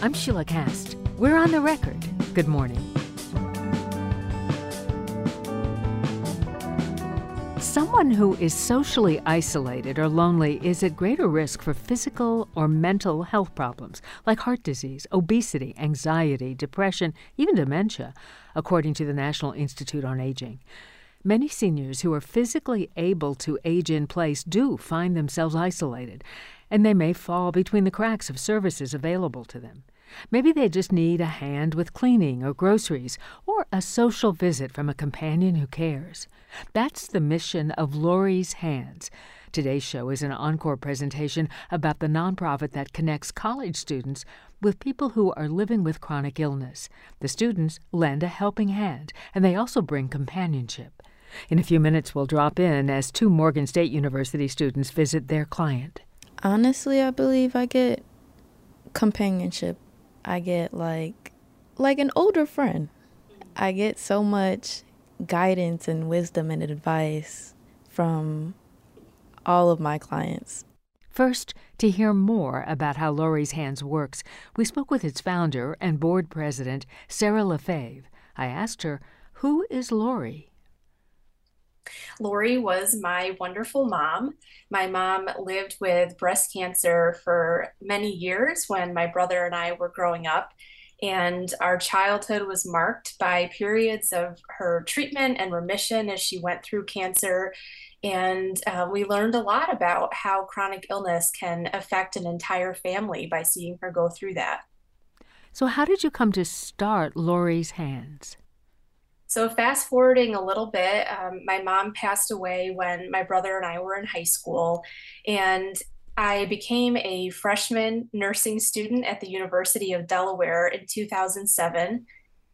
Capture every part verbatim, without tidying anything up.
I'm Sheila Kast. We're on the record. Good morning. Someone who is socially isolated or lonely is at greater risk for physical or mental health problems like heart disease, obesity, anxiety, depression, even dementia, according to the National Institute on Aging. Many seniors who are physically able to age in place do find themselves isolated, and they may fall between the cracks of services available to them. Maybe they just need a hand with cleaning or groceries or a social visit from a companion who cares. That's the mission of Lori's Hands. Today's show is an encore presentation about the nonprofit that connects college students with people who are living with chronic illness. The students lend a helping hand, and they also bring companionship. In a few minutes, we'll drop in as two Morgan State University students visit their client. Honestly, I believe I get companionship. I get like like an older friend. I get so much guidance and wisdom and advice from all of my clients. First, to hear more about how Lori's Hands works, we spoke with its founder and board president, Sarah LaFave. I asked her, who is Lori? Lori was my wonderful mom. My mom lived with breast cancer for many years when my brother and I were growing up, and our childhood was marked by periods of her treatment and remission as she went through cancer. And uh, we learned a lot about how chronic illness can affect an entire family by seeing her go through that. So how did you come to start Lori's Hands? So fast forwarding a little bit, um, my mom passed away when my brother and I were in high school, and I became a freshman nursing student at the University of Delaware in two thousand seven.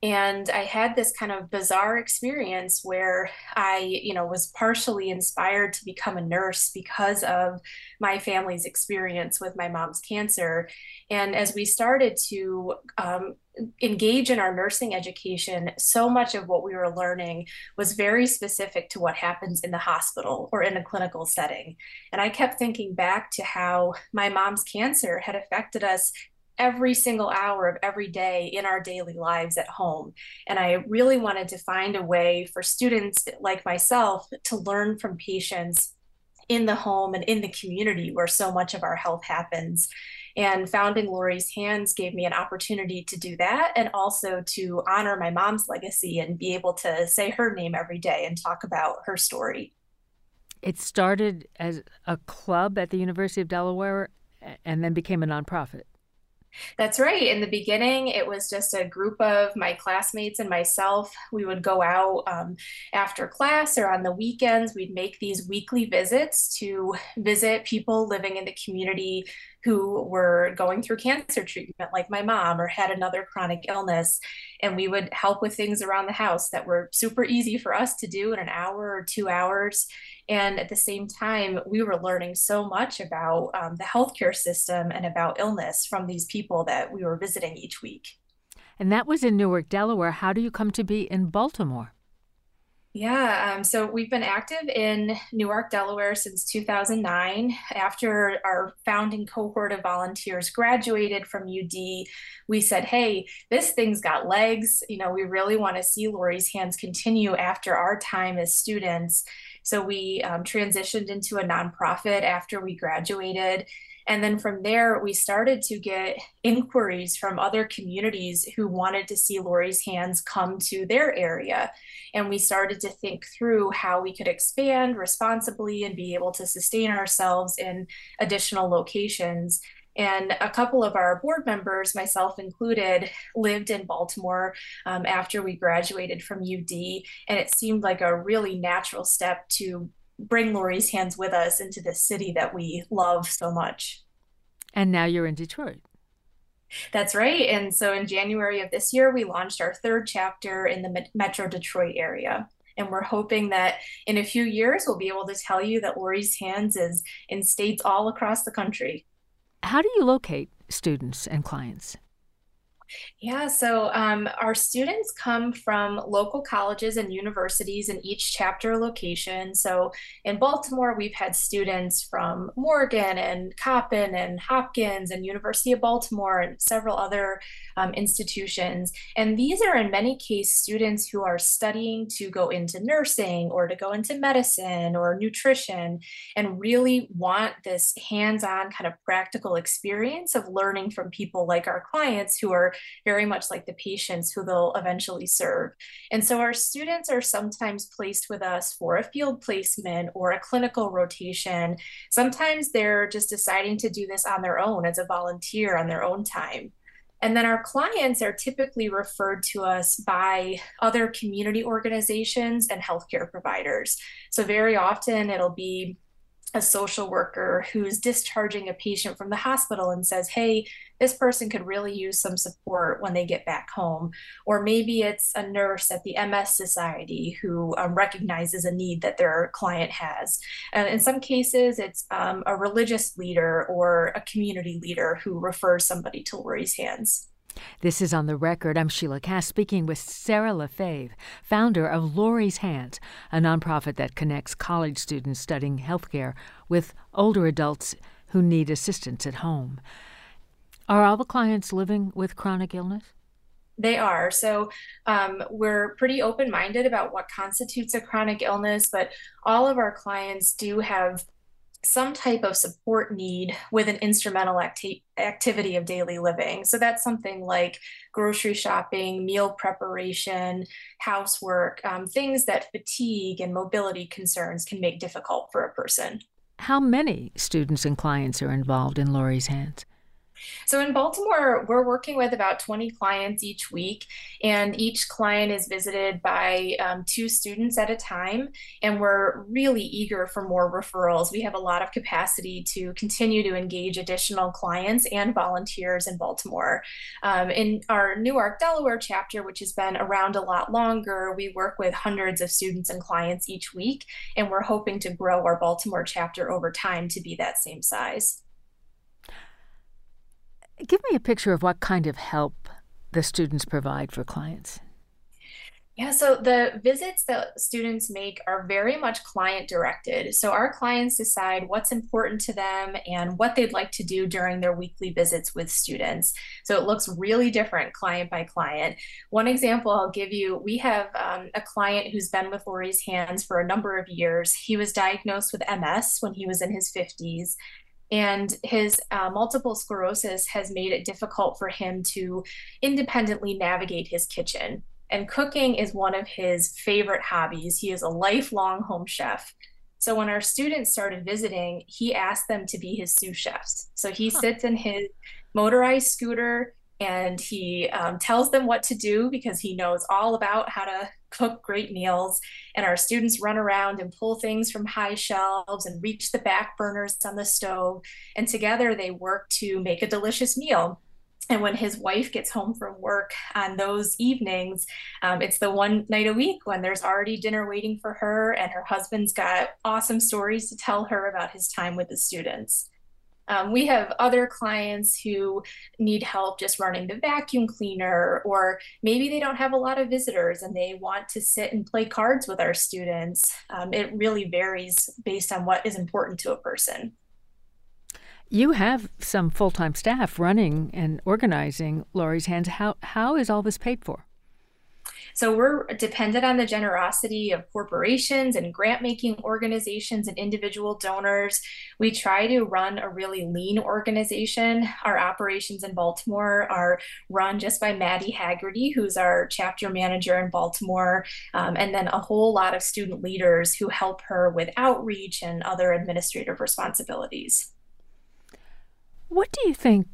And I had this kind of bizarre experience where I, you know, was partially inspired to become a nurse because of my family's experience with my mom's cancer. And as we started to um, engage in our nursing education, so much of what we were learning was very specific to what happens in the hospital or in a clinical setting. And I kept thinking back to how my mom's cancer had affected us every single hour of every day in our daily lives at home. And I really wanted to find a way for students like myself to learn from patients in the home and in the community where so much of our health happens. And founding Lori's Hands gave me an opportunity to do that, and also to honor my mom's legacy and be able to say her name every day and talk about her story. It started as a club at the University of Delaware and then became a nonprofit. That's right. In the beginning, it was just a group of my classmates and myself. We would go out um, after class or on the weekends. We'd make these weekly visits to visit people living in the community who were going through cancer treatment, like my mom, or had another chronic illness. And we would help with things around the house that were super easy for us to do in an hour or two hours. And at the same time, we were learning so much about um, the healthcare system and about illness from these people that we were visiting each week. And that was in Newark, Delaware. How do you come to be in Baltimore? Yeah, um, so we've been active in Newark, Delaware since two thousand nine. After our founding cohort of volunteers graduated from U D, we said, hey, this thing's got legs. You know, we really want to see Lori's Hands continue after our time as students. So we um, transitioned into a nonprofit after we graduated. And then from there, we started to get inquiries from other communities who wanted to see Lori's Hands come to their area. And we started to think through how we could expand responsibly and be able to sustain ourselves in additional locations. And a couple of our board members, myself included, lived in Baltimore um, after we graduated from U D. And it seemed like a really natural step to bring Lori's Hands with us into this city that we love so much. And now you're in Detroit. That's right. And so in January of this year, we launched our third chapter in the Metro Detroit area. And we're hoping that in a few years, we'll be able to tell you that Lori's Hands is in states all across the country. How do you locate students and clients? Yeah, so um, our students come from local colleges and universities in each chapter location. So in Baltimore, we've had students from Morgan and Coppin and Hopkins and University of Baltimore and several other um, institutions. And these are in many cases students who are studying to go into nursing or to go into medicine or nutrition and really want this hands-on kind of practical experience of learning from people like our clients who are very much like the patients who they'll eventually serve. And so our students are sometimes placed with us for a field placement or a clinical rotation. Sometimes they're just deciding to do this on their own as a volunteer on their own time. And then our clients are typically referred to us by other community organizations and healthcare providers. So very often it'll be a social worker who's discharging a patient from the hospital and says, hey, this person could really use some support when they get back home. Or maybe it's a nurse at the M S Society who um, recognizes a need that their client has. And in some cases, it's um, a religious leader or a community leader who refers somebody to Lori's Hands. This is On the Record. I'm Sheila Kast speaking with Sarah LaFave, founder of Lori's Hands, a nonprofit that connects college students studying healthcare with older adults who need assistance at home. Are all the clients living with chronic illness? They are. So um, we're pretty open-minded about what constitutes a chronic illness, but all of our clients do have some type of support need with an instrumental acti- activity of daily living. So that's something like grocery shopping, meal preparation, housework, um, things that fatigue and mobility concerns can make difficult for a person. How many students and clients are involved in Lori's Hands? So in Baltimore, we're working with about twenty clients each week, and each client is visited by um, two students at a time, and we're really eager for more referrals. We have a lot of capacity to continue to engage additional clients and volunteers in Baltimore. Um, in our Newark, Delaware chapter, which has been around a lot longer, we work with hundreds of students and clients each week, and we're hoping to grow our Baltimore chapter over time to be that same size. Give me a picture of what kind of help the students provide for clients. Yeah, so the visits that students make are very much client directed. So our clients decide what's important to them and what they'd like to do during their weekly visits with students. So it looks really different client by client. One example I'll give you, we have um, a client who's been with Lori's Hands for a number of years. He was diagnosed with M S when he was in his fifties. And his uh, multiple sclerosis has made it difficult for him to independently navigate his kitchen. And cooking is one of his favorite hobbies. He is a lifelong home chef. So when our students started visiting, he asked them to be his sous chefs. So he huh. sits in his motorized scooter and he um, tells them what to do because he knows all about how to cook great meals, and our students run around and pull things from high shelves and reach the back burners on the stove, and together they work to make a delicious meal. And when his wife gets home from work on those evenings, um, it's the one night a week when there's already dinner waiting for her, and her husband's got awesome stories to tell her about his time with the students. Um, we have other clients who need help just running the vacuum cleaner, or maybe they don't have a lot of visitors and they want to sit and play cards with our students. Um, it really varies based on what is important to a person. You have some full-time staff running and organizing Lori's Hands. How, how is all this paid for? So we're dependent on the generosity of corporations and grant-making organizations and individual donors. We try to run a really lean organization. Our operations in Baltimore are run just by Maddie Haggerty, who's our chapter manager in Baltimore, um, and then a whole lot of student leaders who help her with outreach and other administrative responsibilities. What do you think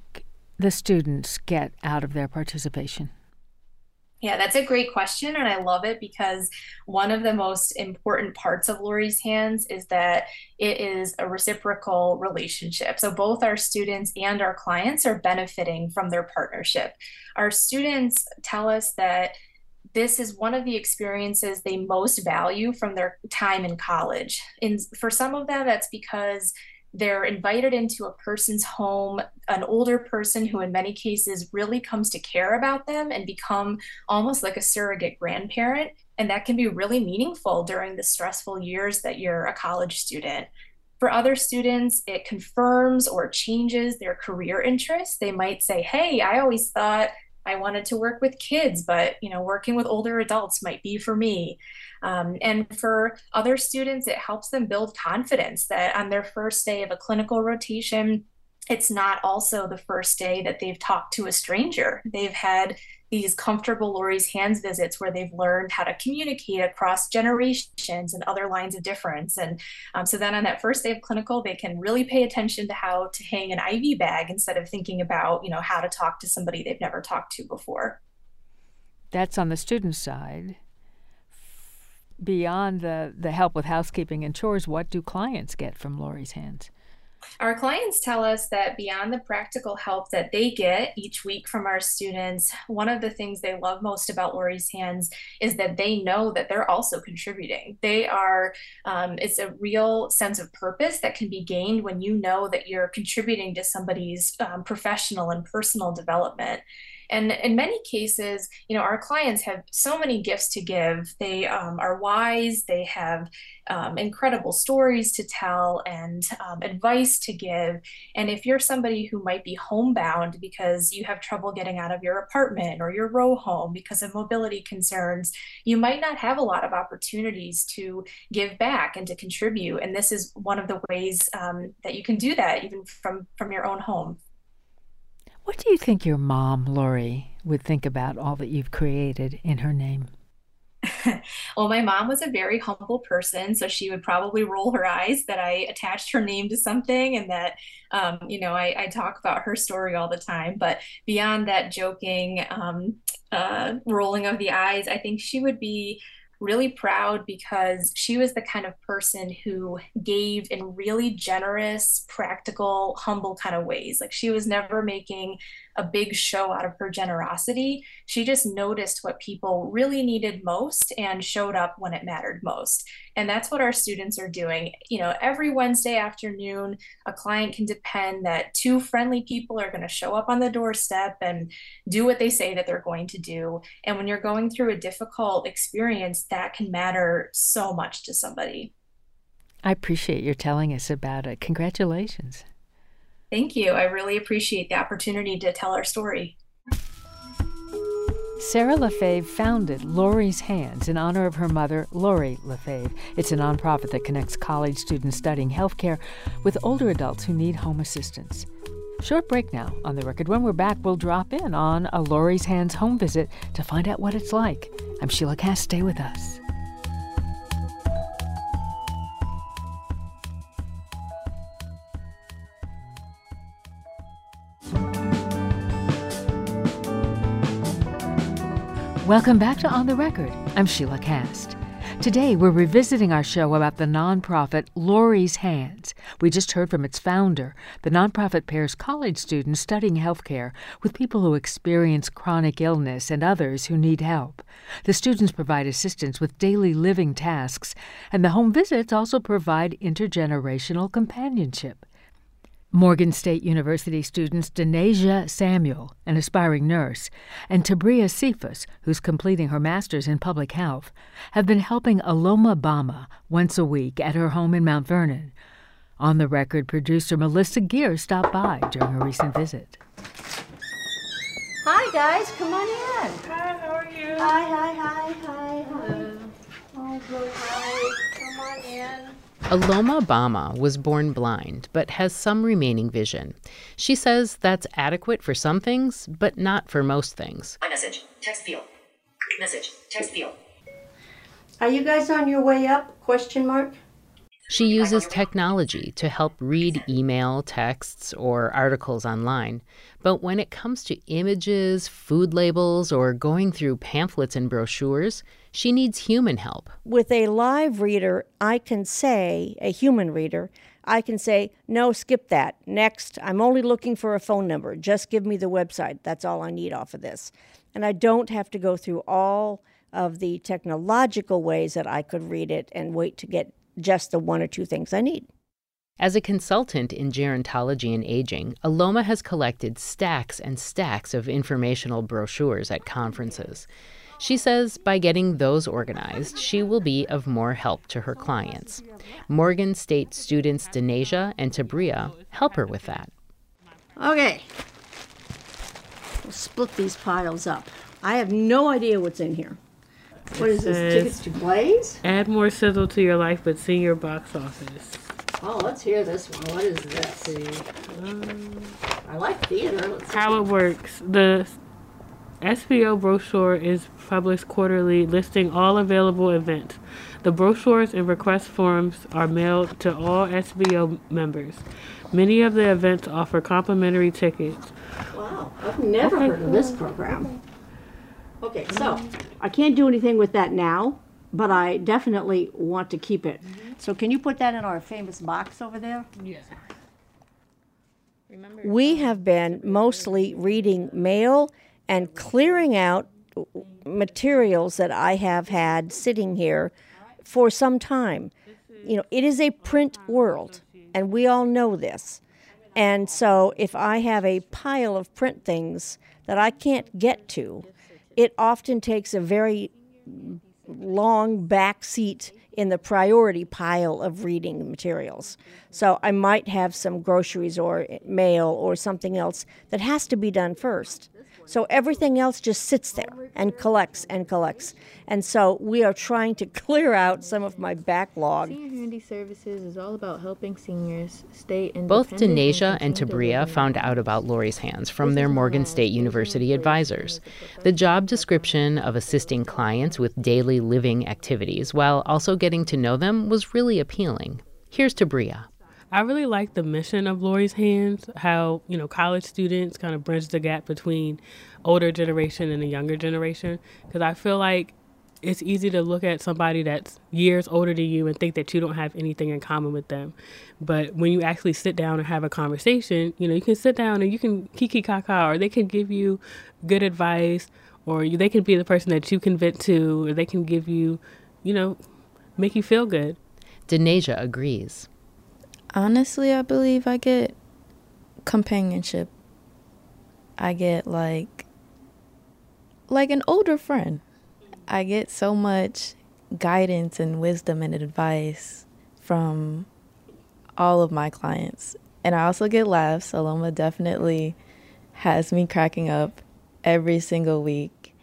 the students get out of their participation? Yeah, that's a great question, and I love it because one of the most important parts of Lori's Hands is that it is a reciprocal relationship. So both our students and our clients are benefiting from their partnership. Our students tell us that this is one of the experiences they most value from their time in college. And for some of them, that's because They're invited into a person's home, an older person who in many cases really comes to care about them and become almost like a surrogate grandparent. And that can be really meaningful during the stressful years that you're a college student. For other students, it confirms or changes their career interests. They might say, hey, I always thought I wanted to work with kids, but you know, working with older adults might be for me. Um, and for other students, it helps them build confidence that on their first day of a clinical rotation, it's not also the first day that they've talked to a stranger. They've had these comfortable Lori's Hands visits where they've learned how to communicate across generations and other lines of difference. And um, so then on that first day of clinical, they can really pay attention to how to hang an I V bag instead of thinking about, you know, how to talk to somebody they've never talked to before. That's on the student side. Beyond the, the help with housekeeping and chores, what do clients get from Lori's Hands? Our clients tell us that beyond the practical help that they get each week from our students, one of the things they love most about Lori's Hands is that they know that they're also contributing. They are, um, it's a real sense of purpose that can be gained when you know that you're contributing to somebody's um, professional and personal development. And in many cases, you know, our clients have so many gifts to give. They um, are wise, they have um, incredible stories to tell and um, advice to give. And if you're somebody who might be homebound because you have trouble getting out of your apartment or your row home because of mobility concerns, you might not have a lot of opportunities to give back and to contribute. And this is one of the ways um, that you can do that, even from, from your own home. What do you think your mom, Lori, would think about all that you've created in her name? Well, my mom was a very humble person, so she would probably roll her eyes that I attached her name to something and that, um, you know, I, I talk about her story all the time. But beyond that joking, um, uh, rolling of the eyes, I think she would be really proud because she was the kind of person who gave in really generous, practical, humble kind of ways. Like she was never making a big show out of her generosity. She just noticed what people really needed most and showed up when it mattered most. And that's what our students are doing. You know, every Wednesday afternoon, a client can depend that two friendly people are going to show up on the doorstep and do what they say that they're going to do. And when you're going through a difficult experience, that can matter so much to somebody. I appreciate your telling us about it. Congratulations. Thank you. I really appreciate the opportunity to tell our story. Sarah LaFave founded Lori's Hands in honor of her mother, Lori LaFave. It's a nonprofit that connects college students studying healthcare with older adults who need home assistance. Short break now on The Record. When we're back, we'll drop in on a Lori's Hands home visit to find out what it's like. I'm Sheila Kast. Stay with us. Welcome back to On the Record. I'm Sheila Kast. Today, we're revisiting our show about the nonprofit Lori's Hands. We just heard from its founder. The nonprofit pairs college students studying healthcare with people who experience chronic illness and others who need help. The students provide assistance with daily living tasks, and the home visits also provide intergenerational companionship. Morgan State University students D'Nasia Samuel, an aspiring nurse, and Tabria Cephas, who's completing her master's in public health, have been helping Aloma Bama once a week at her home in Mount Vernon. On the Record, producer Melissa Gere stopped by during her recent visit. Hi, guys. Come on in. Hi, how are you? Hi, hi, hi, hi. Hello. Oh, good. Hi. Come on in. Aloma Bama was born blind, but has some remaining vision. She says that's adequate for some things, but not for most things. Message, text field. Message, text field. Are you guys on your way up? Question mark. She uses technology to help read email, texts, or articles online. But when it comes to images, food labels, or going through pamphlets and brochures, she needs human help. With a live reader, I can say, a human reader, I can say, no, skip that. Next, I'm only looking for a phone number. Just give me the website. That's all I need off of this. And I don't have to go through all of the technological ways that I could read it and wait to get just the one or two things I need. As a consultant in gerontology and aging, Aloma has collected stacks and stacks of informational brochures at conferences. She says by getting those organized, she will be of more help to her clients. Morgan State students D'Nasia and Tabria help her with that. Okay, we'll split these piles up. I have no idea what's in here. What is this, tickets to Blaze? Add more sizzle to your life with Senior Box Office. Oh, let's hear this one. What is this? Um, I like theater. Let's how see. It works. The S B O brochure is published quarterly, listing all available events. The brochures and request forms are mailed to all S B O members. Many of the events offer complimentary tickets. Wow, I've never okay. heard of this program. Okay, so I can't do anything with that now, but I definitely want to keep it. Mm-hmm. So can you put that in our famous box over there? Yes. Remember, we have been mostly reading mail and clearing out materials that I have had sitting here for some time. You know, it is a print world, and we all know this. And so if I have a pile of print things that I can't get to, it often takes a very long back seat in the priority pile of reading materials. So I might have some groceries or mail or something else that has to be done first. So everything else just sits there and collects and collects. And so we are trying to clear out some of my backlog. Senior Handy Services is all about helping seniors stay independent. Both D'Nasia and Tabria found out about Lori's Hands from their Morgan State University advisors. The job description of assisting clients with daily living activities while also getting to know them was really appealing. Here's Tabria. I really like the mission of Lori's Hands, how, you know, college students kind of bridge the gap between older generation and the younger generation, because I feel like it's easy to look at somebody that's years older than you and think that you don't have anything in common with them. But when you actually sit down and have a conversation, you know, you can sit down and you can kiki kaka, or they can give you good advice, or they can be the person that you can vent to, or they can give you, you know, make you feel good. D'Nasia agrees. Honestly, I believe I get companionship. I get like, like an older friend. I get so much guidance and wisdom and advice from all of my clients. And I also get laughs. Aloma definitely has me cracking up every single week,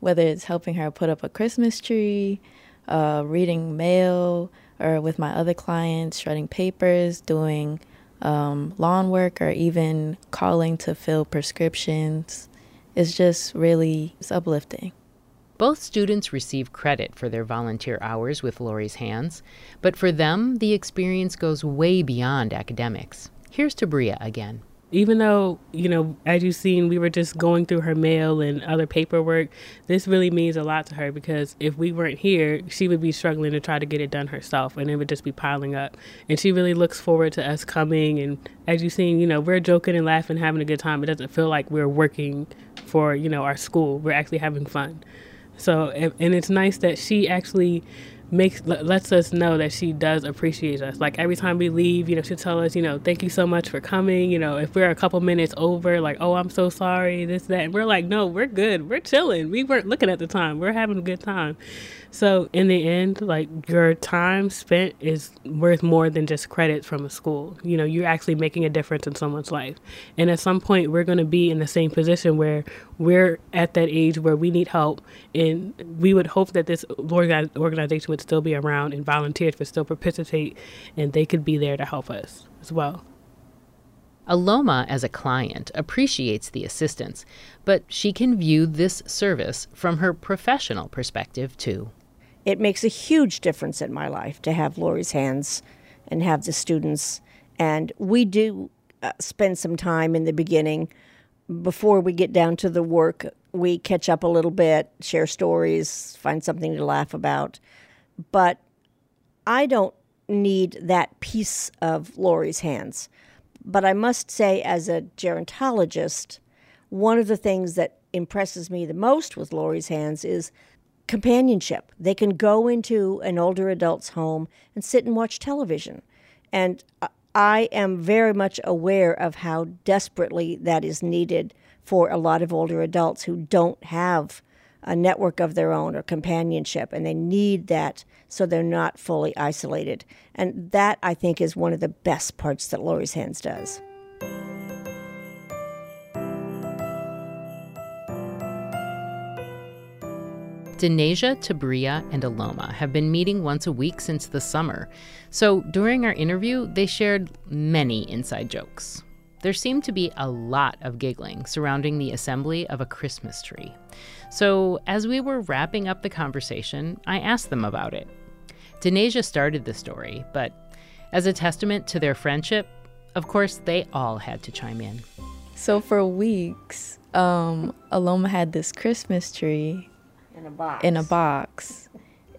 whether it's helping her put up a Christmas tree, uh, reading mail, or with my other clients, shredding papers, doing um, lawn work, or even calling to fill prescriptions. It's just really it's uplifting. Both students receive credit for their volunteer hours with Lori's Hands, but for them, the experience goes way beyond academics. Here's Tabria again. Even though, you know, as you've seen, we were just going through her mail and other paperwork, this really means a lot to her, because if we weren't here, she would be struggling to try to get it done herself, and it would just be piling up. And she really looks forward to us coming. And as you've seen, you know, we're joking and laughing, having a good time. It doesn't feel like we're working for, you know, our school. We're actually having fun. So, and it's nice that she actually makes lets us know that she does appreciate us. Like every time we leave, you know, she'll tell us, you know, thank you so much for coming. You know, if we're a couple minutes over, like, oh, I'm so sorry, this, that. And we're like, no, we're good. We're chilling. We weren't looking at the time. We're having a good time. So in the end, like, your time spent is worth more than just credits from a school. You know, you're actually making a difference in someone's life. And at some point, we're going to be in the same position where we're at that age where we need help. And we would hope that this organization would still be around and volunteers would still participate, and they could be there to help us as well. Aloma, as a client, appreciates the assistance, but she can view this service from her professional perspective, too. It makes a huge difference in my life to have Lori's Hands and have the students. And we do uh, spend some time in the beginning. Before we get down to the work, we catch up a little bit, share stories, find something to laugh about. But I don't need that piece of Lori's Hands. But I must say, as a gerontologist, one of the things that impresses me the most with Lori's Hands is companionship. They can go into an older adult's home and sit and watch television. And I am very much aware of how desperately that is needed for a lot of older adults who don't have a network of their own or companionship, and they need that so they're not fully isolated. And that, I think, is one of the best parts that Lori's Hands does. D'Nasia, Tabria, and Aloma have been meeting once a week since the summer. So during our interview, they shared many inside jokes. There seemed to be a lot of giggling surrounding the assembly of a Christmas tree. So as we were wrapping up the conversation, I asked them about it. D'Nasia started the story, but as a testament to their friendship, of course, they all had to chime in. So for weeks, um, Aloma had this Christmas tree in a box. In a box.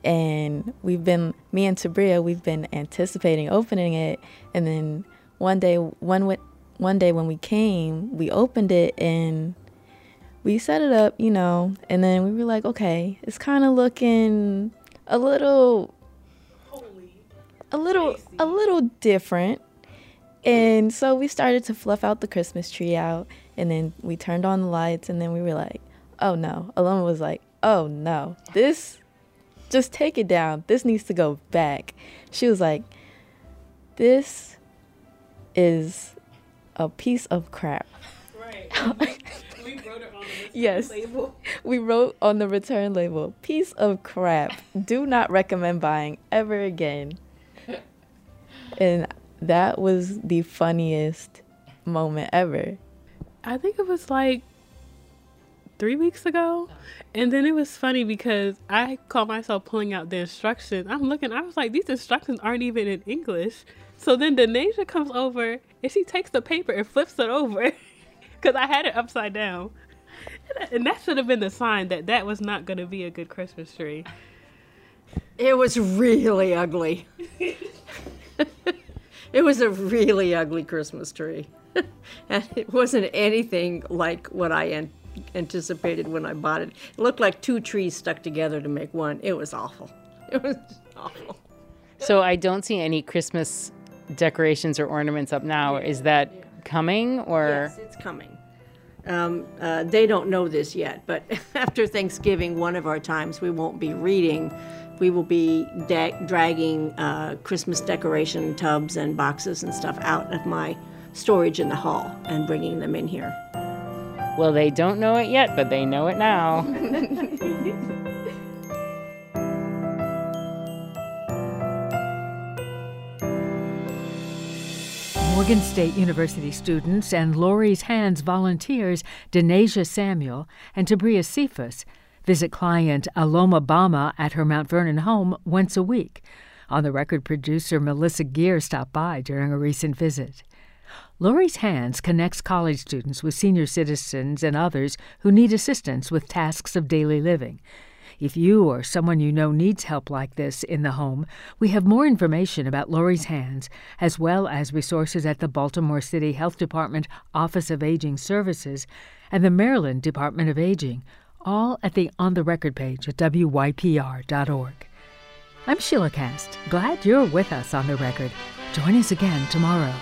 And we've been, me and Tabria, we've been anticipating opening it. And then one day, one went, one day when we came, we opened it and we set it up, you know, and then we were like, okay, it's kind of looking a little, Holy a little, crazy. a little different. And so we started to fluff out the Christmas tree out, and then we turned on the lights, and then we were like, oh no. Aloma was like, oh no, this, just take it down. This needs to go back. She was like, this is a piece of crap. Right. We wrote it on the return yes. label. We wrote on the return label, piece of crap. Do not recommend buying ever again. And that was the funniest moment ever. I think it was like three weeks ago. And then it was funny because I caught myself pulling out the instructions. I'm looking, I was like, these instructions aren't even in English. So then D'Nasia comes over and she takes the paper and flips it over because I had it upside down. And that should have been the sign that that was not going to be a good Christmas tree. It was really ugly. It was a really ugly Christmas tree. And it wasn't anything like what I an- anticipated when I bought it. It looked like two trees stuck together to make one. It was awful. It was awful. So I don't see any Christmas decorations or ornaments up now. Yeah, is that yeah. coming or? Yes, it's coming. Um, uh, they don't know this yet, but after Thanksgiving, one of our times, we won't be reading. We will be da- dragging uh, Christmas decoration tubs and boxes and stuff out of my storage in the hall and bringing them in here. Well, they don't know it yet, but they know it now. Morgan State University students and Lori's Hands volunteers D'Nasia Samuel and Tabria Cephas visit client Aloma Bama at her Mount Vernon home once a week. On the record, producer Melissa Gere stopped by during a recent visit. Lori's Hands connects college students with senior citizens and others who need assistance with tasks of daily living. If you or someone you know needs help like this in the home, we have more information about Lori's Hands, as well as resources at the Baltimore City Health Department Office of Aging Services and the Maryland Department of Aging, all at the On the Record page at w y p r dot org. I'm Sheila Kast. Glad you're with us on The Record. Join us again tomorrow.